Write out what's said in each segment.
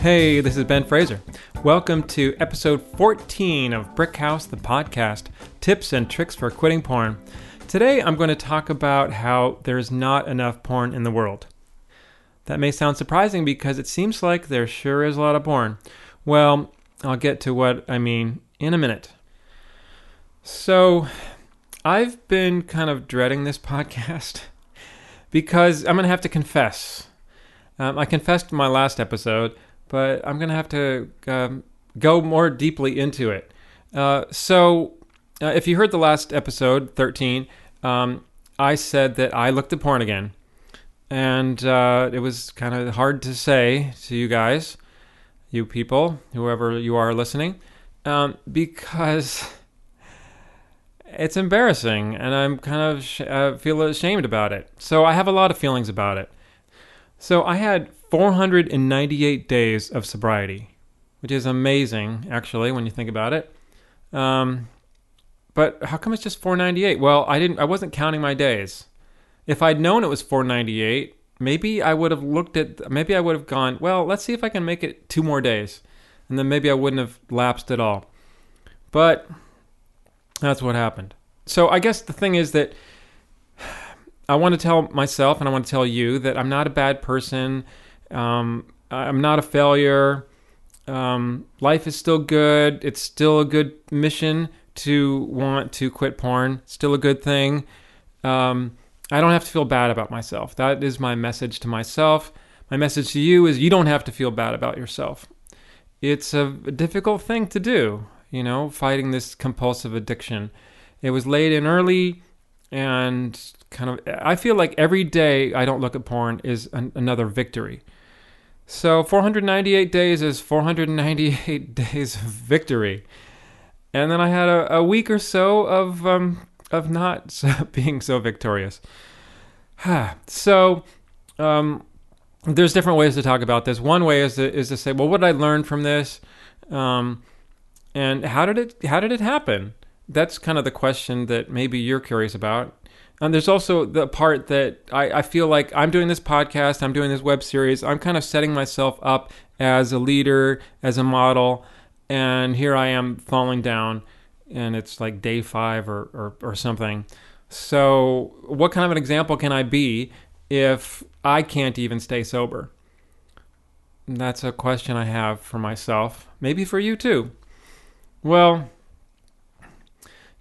Hey, this is Ben Fraser. Welcome to episode 14 of Brick House, the podcast, tips and tricks for quitting porn. Today, I'm going to talk about how there's not enough porn in the world. That may sound surprising because it seems like there sure is a lot of porn. Well, I'll get to what I mean in a minute. So, I've been kind of dreading this podcast because I'm going to have to confess. I confessed in my last episode, but I'm going to have to go more deeply into it. So if you heard the last episode, 13, I said that I looked at porn again. And it was kind of hard to say to you guys, you people, whoever you are listening, because it's embarrassing and I'm kind of feel ashamed about it. So I have a lot of feelings about it. So I had 498 days of sobriety, which is amazing, actually, when you think about it. But how come it's just 498? Well, I wasn't counting my days. If I'd known it was 498, maybe I would have maybe I would have gone, well, let's see if I can make it 2 more days. And then maybe I wouldn't have lapsed at all. But that's what happened. So I guess the thing is that I want to tell myself and I want to tell you that I'm not a bad person. I'm not a failure. Life is still good. It's still a good mission to want to quit porn. It's still a good thing. I don't have to feel bad about myself. That is my message to myself. My message to you is you don't have to feel bad about yourself. It's a difficult thing to do, you know, fighting this compulsive addiction. It was late and early, and kind of, I feel like every day I don't look at porn is another victory. So 498 days is 498 days of victory. And then I had a week or so of not being so victorious. So there's different ways to talk about this. One way is to say, well, what did I learn from this? And how did it happen? That's kind of the question that maybe you're curious about. And there's also the part that I feel like I'm doing this podcast, I'm doing this web series, I'm kind of setting myself up as a leader, as a model, and here I am falling down. And it's like day 5 or something. So what kind of an example can I be if I can't even stay sober? That's a question I have for myself. Maybe for you too. Well,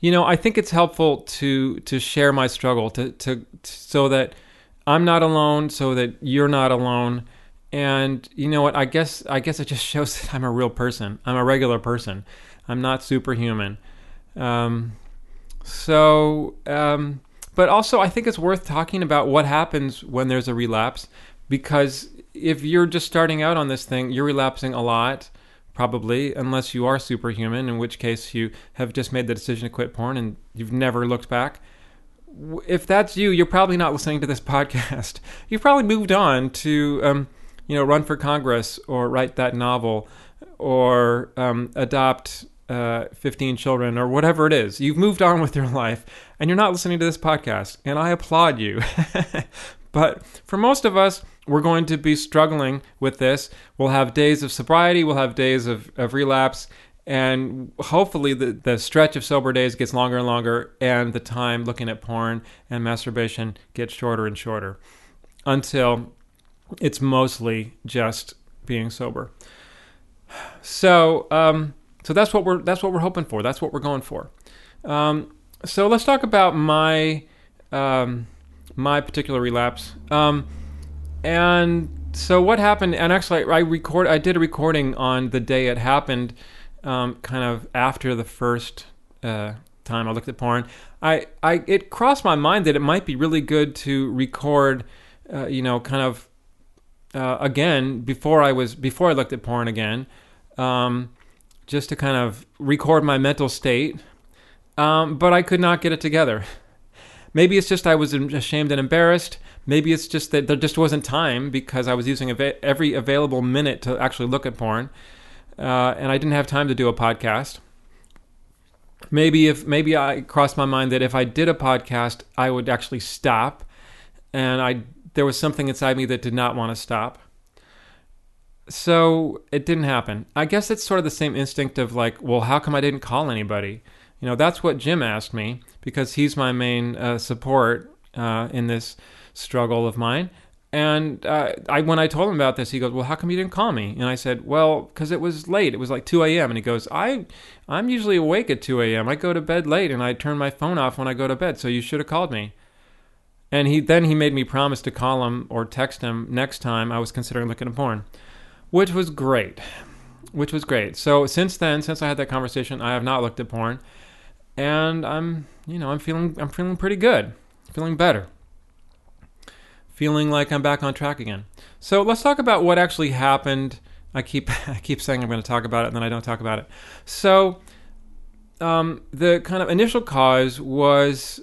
you know, I think it's helpful to share my struggle so that I'm not alone, so that you're not alone. And you know what? I guess it just shows that I'm a real person. I'm a regular person. I'm not superhuman. But also I think it's worth talking about what happens when there's a relapse, because if you're just starting out on this thing, you're relapsing a lot, probably, unless you are superhuman, in which case you have just made the decision to quit porn and you've never looked back. If that's you, you're probably not listening to this podcast. You've probably moved on to, run for Congress or write that novel or adopt 15 children or whatever it is. You've moved on with your life and you're not listening to this podcast, and I applaud you. But for most of us, we're going to be struggling with this. We'll have days of sobriety, we'll have days of relapse, and hopefully the stretch of sober days gets longer and longer, and the time looking at porn and masturbation gets shorter and shorter until it's mostly just being sober. So so that's what we're hoping for. That's what we're going for. So let's talk about my my particular relapse. And so what happened? And actually, I did a recording on the day it happened, kind of after the first time I looked at porn. It crossed my mind that it might be really good to record, again before I looked at porn again, just to kind of record my mental state. But I could not get it together. Maybe it's just I was ashamed and embarrassed. Maybe it's just that there just wasn't time because I was using every available minute to actually look at porn, and I didn't have time to do a podcast. Maybe I crossed my mind that if I did a podcast, I would actually stop, and there was something inside me that did not want to stop. So it didn't happen. I guess it's sort of the same instinct of like, well, how come I didn't call anybody? You know, that's what Jim asked me, because he's my main support in this struggle of mine. And when I told him about this, he goes, well, how come you didn't call me? And I said, well, because it was late. It was like 2 a.m. And he goes, I'm usually awake at 2 a.m. I go to bed late, and I turn my phone off when I go to bed, so you should have called me. And he made me promise to call him or text him next time I was considering looking at porn, which was great. So since then, since I had that conversation, I have not looked at porn, and I'm feeling pretty good, feeling better, feeling like I'm back on track again. So let's talk about what actually happened. I keep saying I'm going to talk about it, and then I don't talk about it. So the kind of initial cause was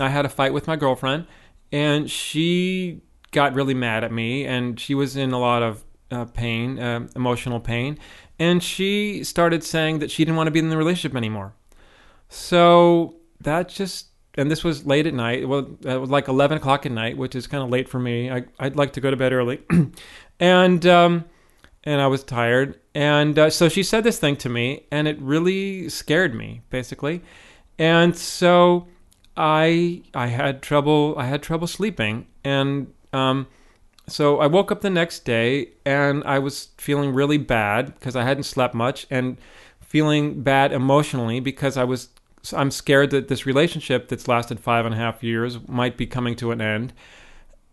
I had a fight with my girlfriend, and she got really mad at me, and she was in a lot of pain, emotional pain, and she started saying that she didn't want to be in the relationship anymore. So that just, and this was late at night, well, it was like 11 o'clock at night, which is kind of late for me. I'd like to go to bed early, and I was tired, and so she said this thing to me, and it really scared me, basically, and so I had trouble sleeping, and so I woke up the next day, and I was feeling really bad because I hadn't slept much, and feeling bad emotionally because I'm scared that this relationship that's lasted 5.5 years might be coming to an end.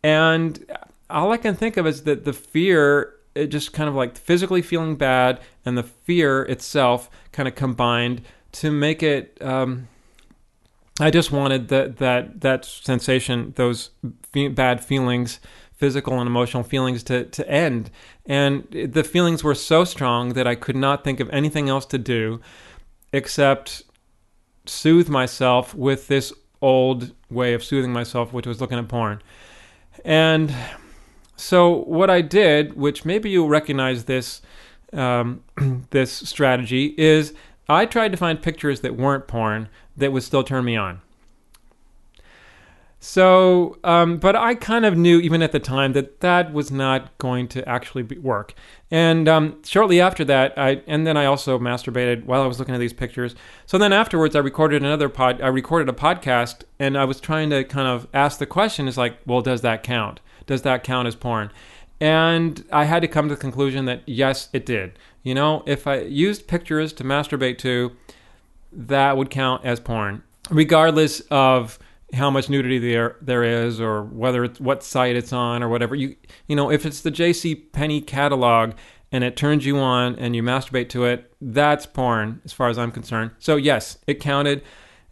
And all I can think of is that the fear, it just kind of like physically feeling bad and the fear itself kind of combined to make it, I just wanted that sensation, those bad feelings, physical and emotional feelings to end. And the feelings were so strong that I could not think of anything else to do except soothe myself with this old way of soothing myself, which was looking at porn. And so what I did, which maybe you'll recognize this, this strategy, is I tried to find pictures that weren't porn that would still turn me on. So, but I kind of knew even at the time that that was not going to actually work. And shortly after that, I also masturbated while I was looking at these pictures. So then afterwards, I recorded a podcast, and I was trying to kind of ask the question, is like, well, does that count? Does that count as porn? And I had to come to the conclusion that yes, it did. You know, if I used pictures to masturbate to, that would count as porn, regardless of how much nudity there is, or whether it's what site it's on, or whatever. You know, if it's the JCPenney catalog and it turns you on and you masturbate to it, that's porn as far as I'm concerned. So yes, it counted,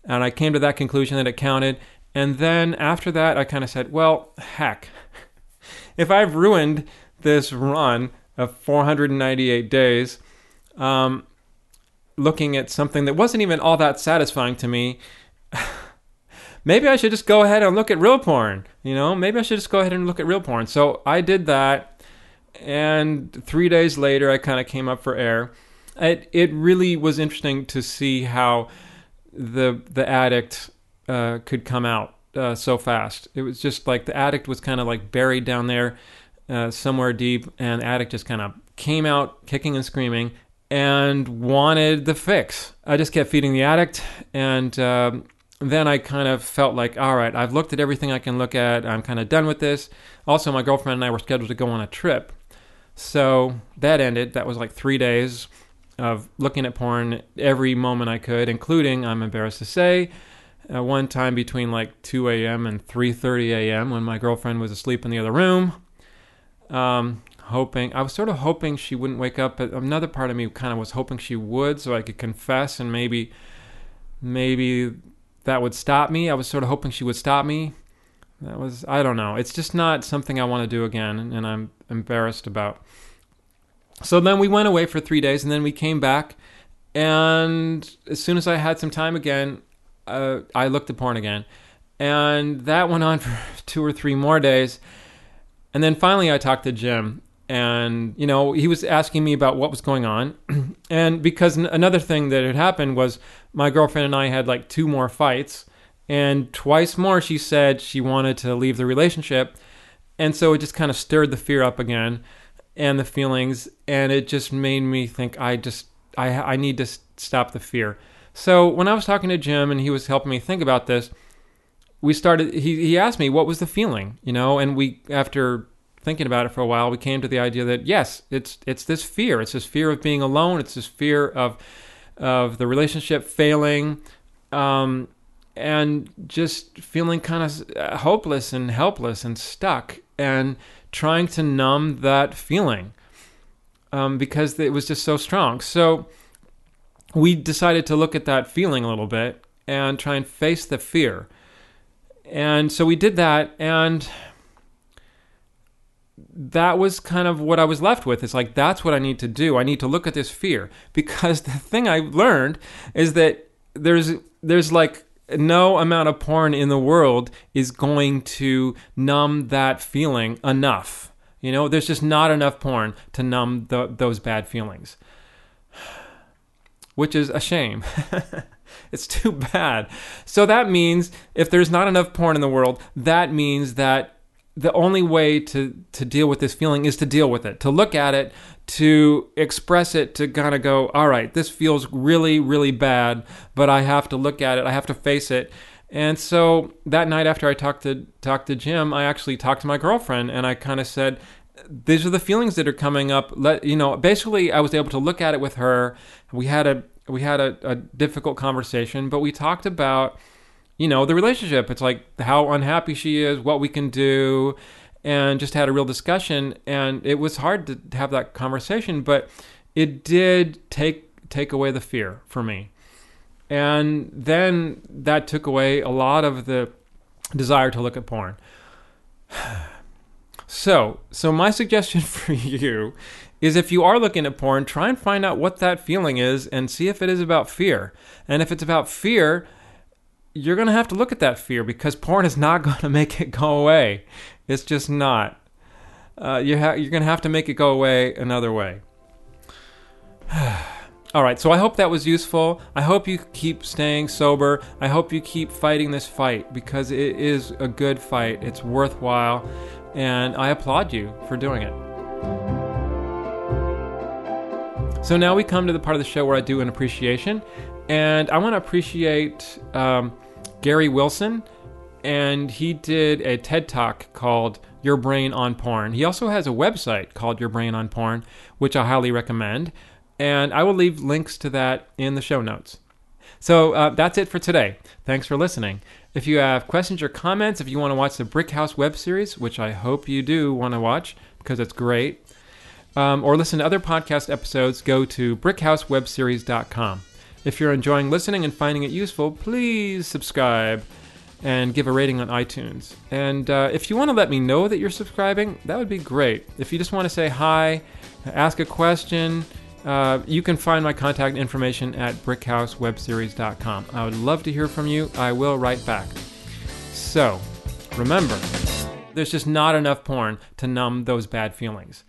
and I came to that conclusion that it counted. And then after that, I kind of said, well, heck, if I've ruined this run of 498 days looking at something that wasn't even all that satisfying to me, maybe I should just go ahead and look at real porn. You know, maybe I should just go ahead and look at real porn. So I did that, and 3 days later, I kind of came up for air. It really was interesting to see how the addict could come out so fast. It was just like the addict was kind of like buried down there somewhere deep, and the addict just kind of came out kicking and screaming and wanted the fix. I just kept feeding the addict, and then I kind of felt like, all right, I've looked at everything I can look at. I'm kind of done with this. Also, my girlfriend and I were scheduled to go on a trip. So that ended. That was like 3 days of looking at porn every moment I could, including, I'm embarrassed to say, one time between like 2 a.m. and 3:30 a.m. when my girlfriend was asleep in the other room. I was sort of hoping she wouldn't wake up, but another part of me kind of was hoping she would so I could confess, and maybe that would stop me. I was sort of hoping she would stop me. I don't know. It's just not something I want to do again, and I'm embarrassed about. So then we went away for 3 days, and then we came back, and as soon as I had some time again, I looked at porn again. And that went on for 2 or 3 more days. And then finally I talked to Jim, and, you know, he was asking me about what was going on. And because another thing that had happened was my girlfriend and I had like 2 more fights, and twice more she said she wanted to leave the relationship. And so it just kind of stirred the fear up again. and the feelings, and it just made me think I need to stop the fear. So when I was talking to Jim and he was helping me think about this, we started. He asked me what was the feeling, you know, and we, after thinking about it for a while, we came to the idea that yes, it's this fear. It's this fear of being alone. It's this fear of the relationship failing, and just feeling kind of hopeless and helpless and stuck, and trying to numb that feeling because it was just so strong. So we decided to look at that feeling a little bit and try and face the fear. And so we did that, and that was kind of what I was left with. It's like, that's what I need to do. I need to look at this fear, because the thing I learned is that there's like no amount of porn in the world is going to numb that feeling enough. You know, there's just not enough porn to numb those bad feelings, which is a shame. It's too bad. So that means if there's not enough porn in the world, that means that the only way to deal with this feeling is to deal with it, to look at it, to express it, to kind of go, all right, this feels really, really bad, but I have to look at it. I have to face it. And so that night after I talked to Jim, I actually talked to my girlfriend, and I kind of said, these are the feelings that are coming up. Basically, I was able to look at it with her. We had a difficult conversation, but we talked about, you know, the relationship. It's like how unhappy she is, what we can do, and just had a real discussion. And it was hard to have that conversation, but it did take away the fear for me. And then that took away a lot of the desire to look at porn. So my suggestion for you is, if you are looking at porn, try and find out what that feeling is and see if it is about fear. And if it's about fear, you're going to have to look at that fear, because porn is not going to make it go away. It's just not. You're going to have to make it go away another way. All right, so I hope that was useful. I hope you keep staying sober. I hope you keep fighting this fight, because it is a good fight. It's worthwhile, and I applaud you for doing it. So now we come to the part of the show where I do an appreciation, and I want to appreciate Gary Wilson, and he did a TED Talk called Your Brain on Porn. He also has a website called Your Brain on Porn, which I highly recommend, and I will leave links to that in the show notes. So that's it for today. Thanks for listening. If you have questions or comments, if you want to watch the Brick House web series, which I hope you do want to watch because it's great, or listen to other podcast episodes, go to Brickhousewebseries.com. If you're enjoying listening and finding it useful, please subscribe and give a rating on iTunes. And if you want to let me know that you're subscribing, that would be great. If you just want to say hi, ask a question, you can find my contact information at Brickhousewebseries.com. I would love to hear from you. I will write back. So remember, there's just not enough porn to numb those bad feelings.